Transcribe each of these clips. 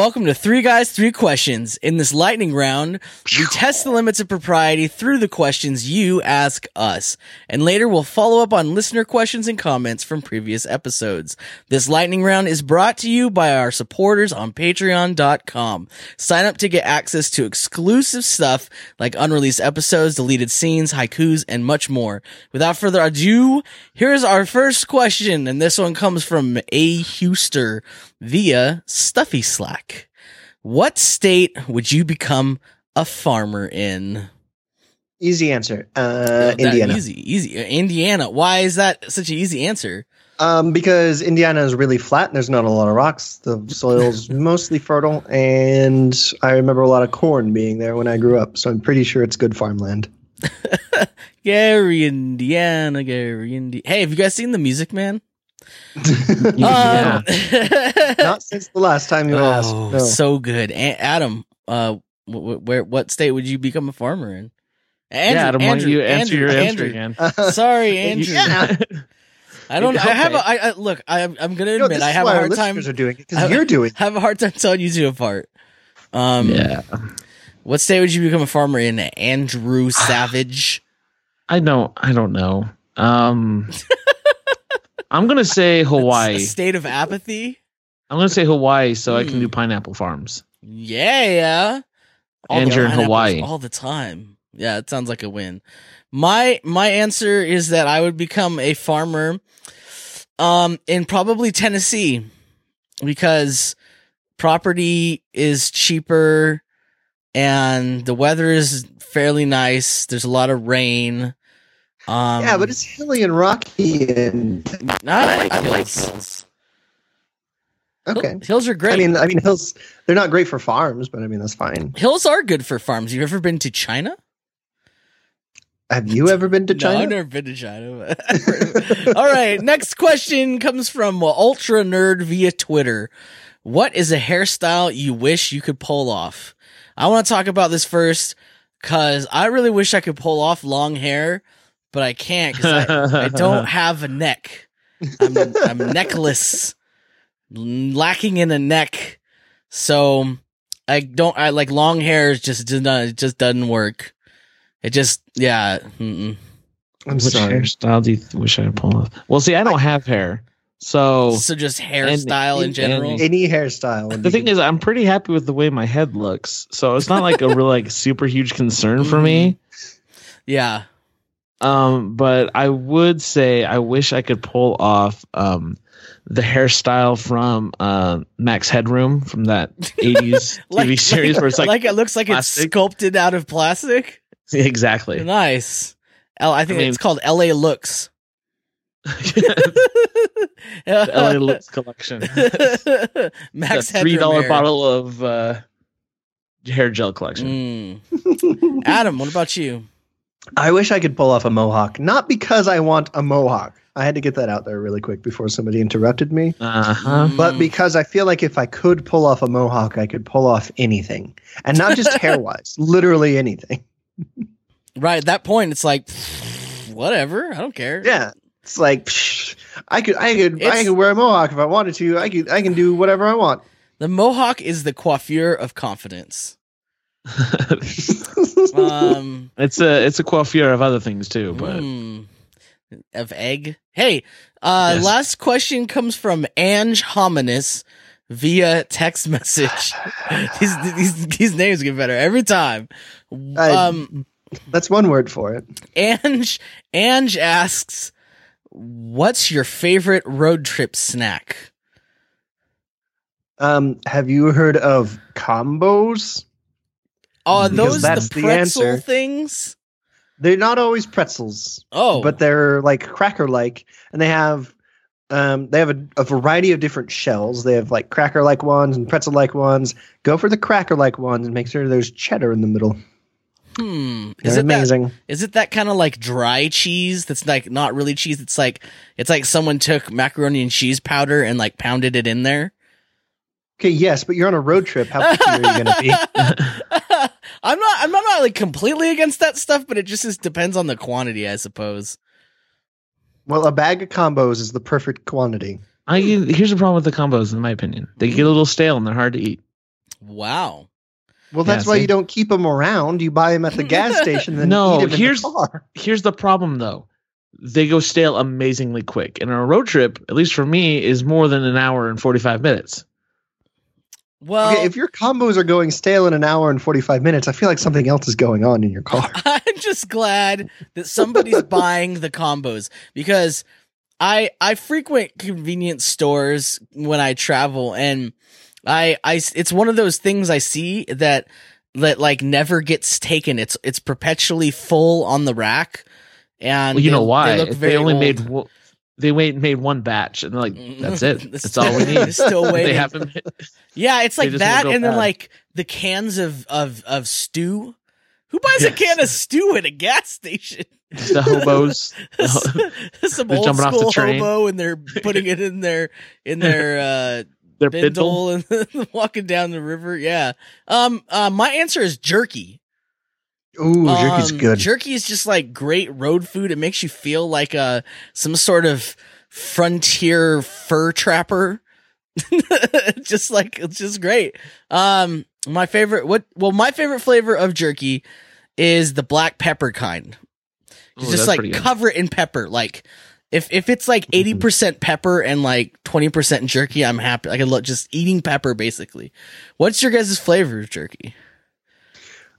Welcome to Three Guys, Three Questions. In this lightning round, we test the limits of propriety through the questions you ask us. And later, we'll follow up on listener questions and comments from previous episodes. This lightning round is brought to you by our supporters on Patreon.com. Sign up to get access to exclusive stuff like unreleased episodes, deleted scenes, haikus, and much more. Without further ado, here's our first question. And this one comes from A. Huster via Stuffy Slack. What state would you become a farmer in? Easy answer. Indiana. Easy. Indiana. Why is that such an easy answer? Because Indiana is really flat and there's not a lot of rocks. The soil's mostly fertile, and I remember a lot of corn being there when I grew up, so I'm pretty sure it's good farmland. Gary, Indiana. Hey, have you guys seen The Music Man? Not since the last time you asked. No. So good. Adam, what state would you become a farmer in? Adam, why don't you answer your answer again? Sorry, Andrew. I don't. Okay. I look. I'm gonna admit I have a hard time. Are doing it because you're doing. Have a hard time telling you two apart. Yeah. What state would you become a farmer in, Andrew Savage? I don't know. I'm going to say Hawaii. A state of apathy? I'm going to say Hawaii so I can do pineapple farms. Yeah. And you're in Hawaii. All the time. Yeah, it sounds like a win. My answer is that I would become a farmer in probably Tennessee because property is cheaper and the weather is fairly nice. There's a lot of rain. Yeah, but it's hilly and rocky and I like hills. Okay, hills are great. I mean, hills—they're not great for farms, but I mean that's fine. Hills are good for farms. You ever been to China? Have you ever been to China? No, I've never been to China. All right, next question comes from Ultra Nerd via Twitter. What is a hairstyle you wish you could pull off? I want to talk about this first because I really wish I could pull off long hair. But I can't because I don't have a neck. I'm neckless, lacking in a neck. So I like long hair. It just doesn't work. It just, yeah. Mm-mm. Which hairstyle do you wish I could pull off? Well, see, I don't have hair. So just hairstyle in general. Any hairstyle. The thing is, I'm pretty happy with the way my head looks. So it's not like a real like super huge concern for me. Yeah. But I would say I wish I could pull off the hairstyle from Max Headroom from that 80s TV series where it's like it looks like plastic. It's sculpted out of plastic. Exactly. Nice. I mean, it's called LA Looks. The LA Looks collection. Max Headroom. $3 bottle of hair gel collection. Adam, what about you? I wish I could pull off a mohawk, not because I want a mohawk. I had to get that out there really quick before somebody interrupted me. Uh-huh. But because I feel like if I could pull off a mohawk, I could pull off anything. And not just hair-wise, literally anything. Right, at that point, it's like, whatever, I don't care. Yeah, it's like, I could wear a mohawk if I wanted to. I can do whatever I want. The mohawk is the coiffure of confidence. It's a coiffure of other things too, but of egg. Hey, yes. Last question comes from Ange Hominis via text message. these names get better every time. That's one word for it. Ange asks, "What's your favorite road trip snack?" Have you heard of combos? Are those the pretzel things? They're not always pretzels. Oh, but they're like cracker-like, and they have a variety of different shells. They have like cracker-like ones and pretzel-like ones. Go for the cracker-like ones and make sure there's cheddar in the middle. They're amazing. Is it that kind of like dry cheese that's like not really cheese? It's like someone took macaroni and cheese powder and like pounded it in there. Okay, yes, but you're on a road trip. How picky are you going to be? I'm not like completely against that stuff, but it just depends on the quantity, I suppose. Well, a bag of combos is the perfect quantity. Here's the problem with the combos, in my opinion. They get a little stale and they're hard to eat. Wow. Well, that's why you don't keep them around. You buy them at the gas station. Then no, eat them in the car. Here's the problem, though. They go stale amazingly quick. And a road trip, at least for me, is more than an hour and 45 minutes. Well, okay, if your combos are going stale in an hour and 45 minutes, I feel like something else is going on in your car. I'm just glad that somebody's buying the combos, because I frequent convenience stores when I travel, and I it's one of those things I see that like never gets taken. It's perpetually full on the rack, and well, you know why? They made one batch, and they're like, that's it. That's all we need. Still waiting. Yeah, it's like that, and then like the cans of stew. Who buys a can of stew at a gas station? The hobos. Some old school hobo, and they're putting it in their their bindle and walking down the river. Yeah. My answer is jerky. Ooh, jerky's good. Jerky is just like great road food. It makes you feel like some sort of frontier fur trapper. It's just great. My favorite flavor of jerky is the black pepper kind. Ooh, just like cover it in pepper. Like if it's like 80% pepper and like 20% jerky, I'm happy. I can look just eating pepper basically. What's your guys' flavor of jerky?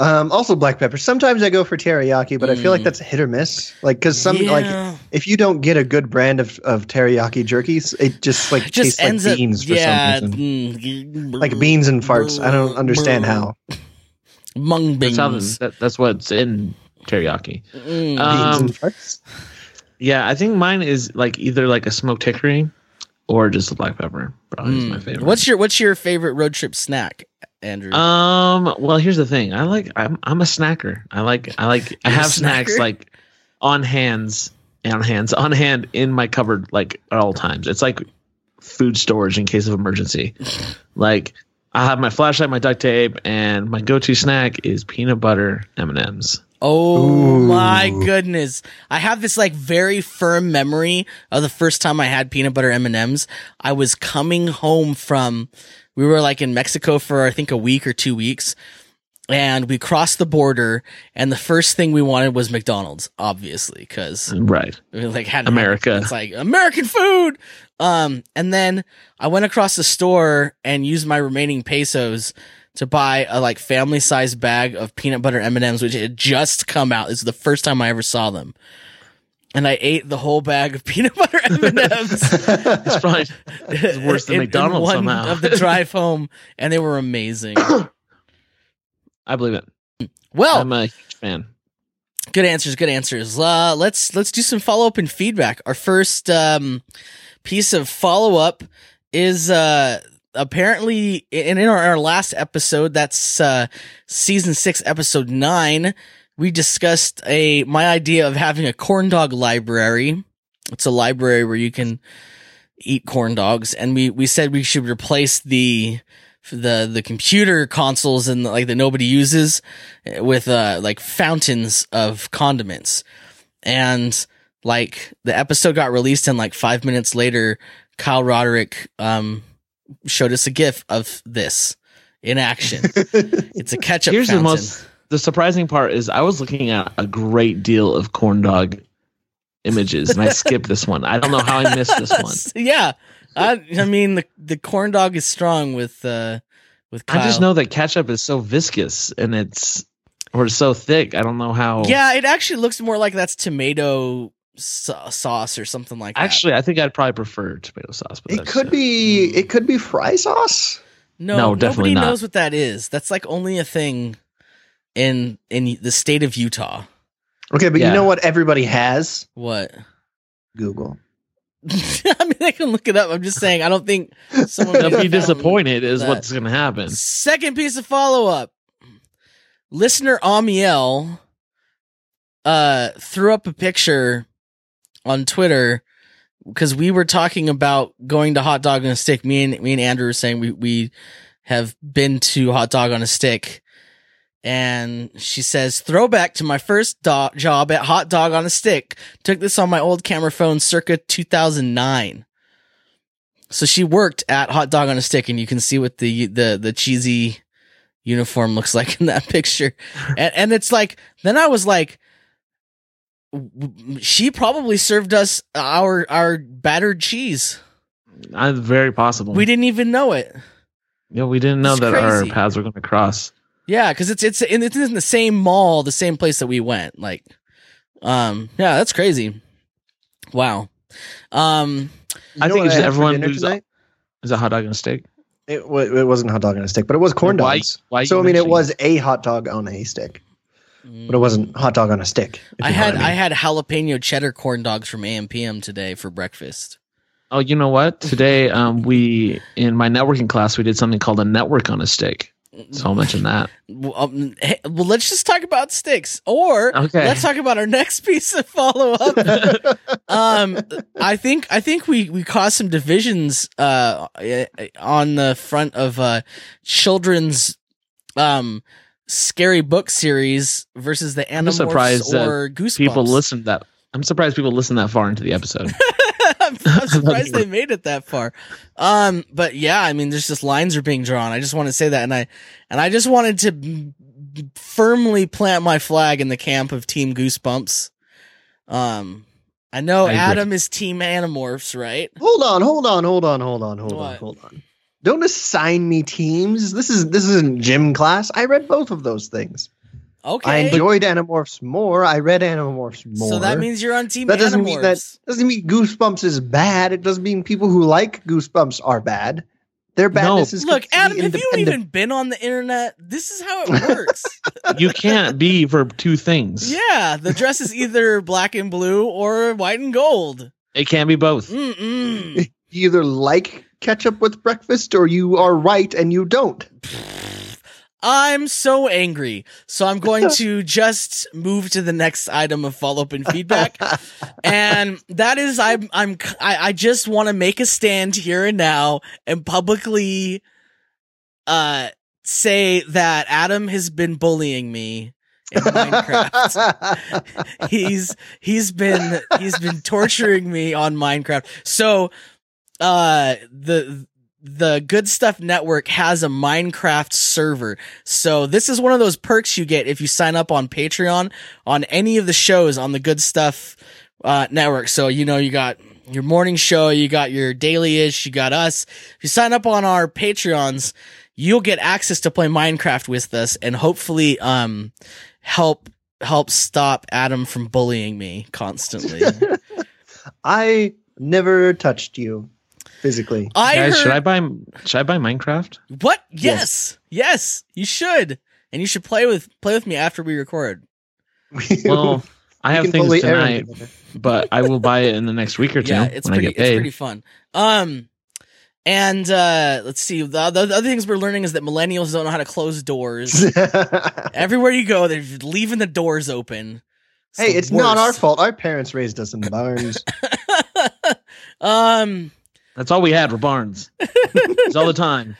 Also black pepper. Sometimes I go for teriyaki, but I feel like that's a hit or miss. Like, cause like if you don't get a good brand of teriyaki jerky, it just like just tastes like beans for some reason. Like beans and farts. I don't understand how. Mung beans. That's what's in teriyaki. Beans and farts. Yeah. I think mine is like either like a smoked hickory or just the black pepper. Probably is my favorite. What's your favorite road trip snack? Andrew. Well, here's the thing. I'm a snacker. I have snacks like on hand in my cupboard like at all times. It's like food storage in case of emergency. Like I have my flashlight, my duct tape, and my go-to snack is peanut butter M&Ms. Oh my goodness. I have this like very firm memory of the first time I had peanut butter M&Ms. I was coming home from we were like in Mexico for I think a week or 2 weeks, and we crossed the border, and the first thing we wanted was McDonald's, obviously, because we like had America. It's like American food. And then I went across the store and used my remaining pesos to buy a like family size bag of peanut butter M&Ms, which had just come out. This is the first time I ever saw them. And I ate the whole bag of peanut butter M&Ms. It's probably worse than McDonald's somehow. Of the drive home, and they were amazing. I believe it. Well, I'm a huge fan. Good answers, good answers. Let's do some follow up and feedback. Our first piece of follow up is apparently in our last episode. That's season 6, episode 9. We discussed my idea of having a corn dog library. It's a library where you can eat corn dogs, and we said we should replace the computer consoles and like that nobody uses with like fountains of condiments. And like the episode got released, and like 5 minutes later, Kyle Roderick showed us a GIF of this in action. It's a ketchup fountain. The surprising part is I was looking at a great deal of corn dog images, and I skipped this one. I don't know how I missed this one. Yeah, I mean the corn dog is strong with Kyle. I just know that ketchup is so viscous and it's so thick. I don't know how. Yeah, it actually looks more like that's tomato sauce or something like that. Actually, I think I'd probably prefer tomato sauce. But it could be fry sauce. No, definitely not. Nobody knows what that is. That's like only a thing in the state of Utah. Okay, but you know what everybody has? What? Google. I mean, they can look it up. I'm just saying, I don't think someone will be disappointed is that. What's going to happen. Second piece of follow-up. Listener Amiel threw up a picture on Twitter because we were talking about going to Hot Dog on a Stick. Me and Andrew were saying we have been to Hot Dog on a Stick. And she says, throwback to my first job at Hot Dog on a Stick. Took this on my old camera phone circa 2009. So she worked at Hot Dog on a Stick, and you can see what the cheesy uniform looks like in that picture. And it's like, then I was like, she probably served us our battered cheese. That's very possible. We didn't even know it. Yeah, we didn't know that our paths were going to cross. Yeah, because it's in the same mall, the same place that we went. Like, yeah, that's crazy. Wow. I think it's everyone who's is a hot dog and a stick. It wasn't a hot dog and a stick, but it was corn dogs. Why so I mean, it was a hot dog on a stick, but it wasn't hot dog on a stick. I had jalapeno cheddar corn dogs from AMPM today for breakfast. Oh, you know what? Today, we in my networking class, we did something called a network on a stick. So I'll mention that. Hey, well, let's just talk about sticks, or let's talk about our next piece of follow up. I think we caused some divisions on the front of children's scary book series versus the Animorphs or Goosebumps. I'm surprised people listened that far into the episode. I'm surprised they made it that far. But yeah, I mean, there's just lines are being drawn. I just want to say that. And I just wanted to firmly plant my flag in the camp of Team Goosebumps. I know Adam is Team Animorphs, right? Hold on. Don't assign me teams. This isn't gym class. I read both of those things. Okay. I enjoyed Animorphs more. I read Animorphs more. So that means you're on Team Animorphs. That doesn't mean Goosebumps is bad. It doesn't mean people who like Goosebumps are bad. Their badness is completely independent. Look, Adam, have you even been on the internet? This is how it works. You can't be for two things. Yeah, the dress is either black and blue or white and gold. It can't be both. You either like ketchup with breakfast or you are right and you don't. I'm so angry, so I'm going to just move to the next item of follow-up and feedback, and that is I just want to make a stand here and now and publicly say that Adam has been bullying me in Minecraft. He's been torturing me on Minecraft. So the Good Stuff Network has a Minecraft server. So this is one of those perks you get if you sign up on Patreon on any of the shows on the Good Stuff Network. So, you know, you got your morning show, you got your daily-ish, you got us. If you sign up on our Patreons, you'll get access to play Minecraft with us and hopefully help stop Adam from bullying me constantly. I never touched you. Physically, should I buy Minecraft? What? Yes, you should, and you should play with me after we record. Well, I have things tonight, but I will buy it in the next week or two. Yeah, it's pretty fun. And let's see. The other things we're learning is that millennials don't know how to close doors. Everywhere you go, they're leaving the doors open. Hey, it's not our fault. Our parents raised us in barns. That's all we had were barns. It's all the time.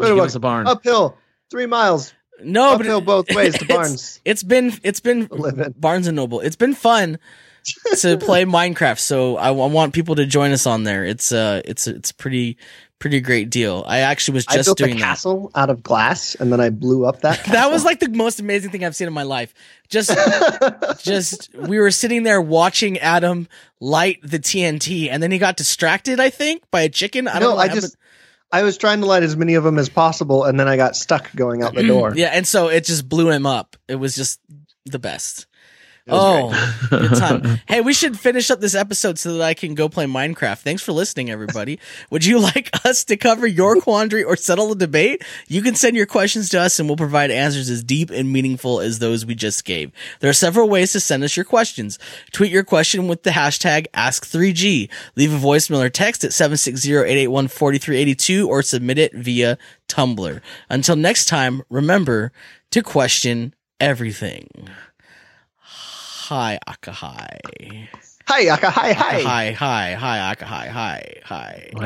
Give us a barn. Uphill, 3 miles. No, uphill both ways to barns. It's been Barnes and Noble. It's been fun to play Minecraft. So I want people to join us on there. It's pretty great deal. I actually was just doing a castle out of glass, and then I blew up that castle. That was like the most amazing thing I've seen in my life. Just we were sitting there watching Adam light the TNT, and then he got distracted, I think, by a chicken. I was trying to light as many of them as possible, and then I got stuck going out the door. Yeah, and so it just blew him up. It was just the best. Good time. Hey, we should finish up this episode so that I can go play Minecraft. Thanks for listening, everybody. Would you like us to cover your quandary or settle the debate? You can send your questions to us and we'll provide answers as deep and meaningful as those we just gave. There are several ways to send us your questions. Tweet your question with the hashtag #Ask3G. Leave a voicemail or text at 760-881-4382 or submit it via Tumblr. Until next time, remember to question everything. Hi, Aka, hi. Hi, Aka, hi, hi. Hi, hi, hi, Aka, hi, hi, hi. What?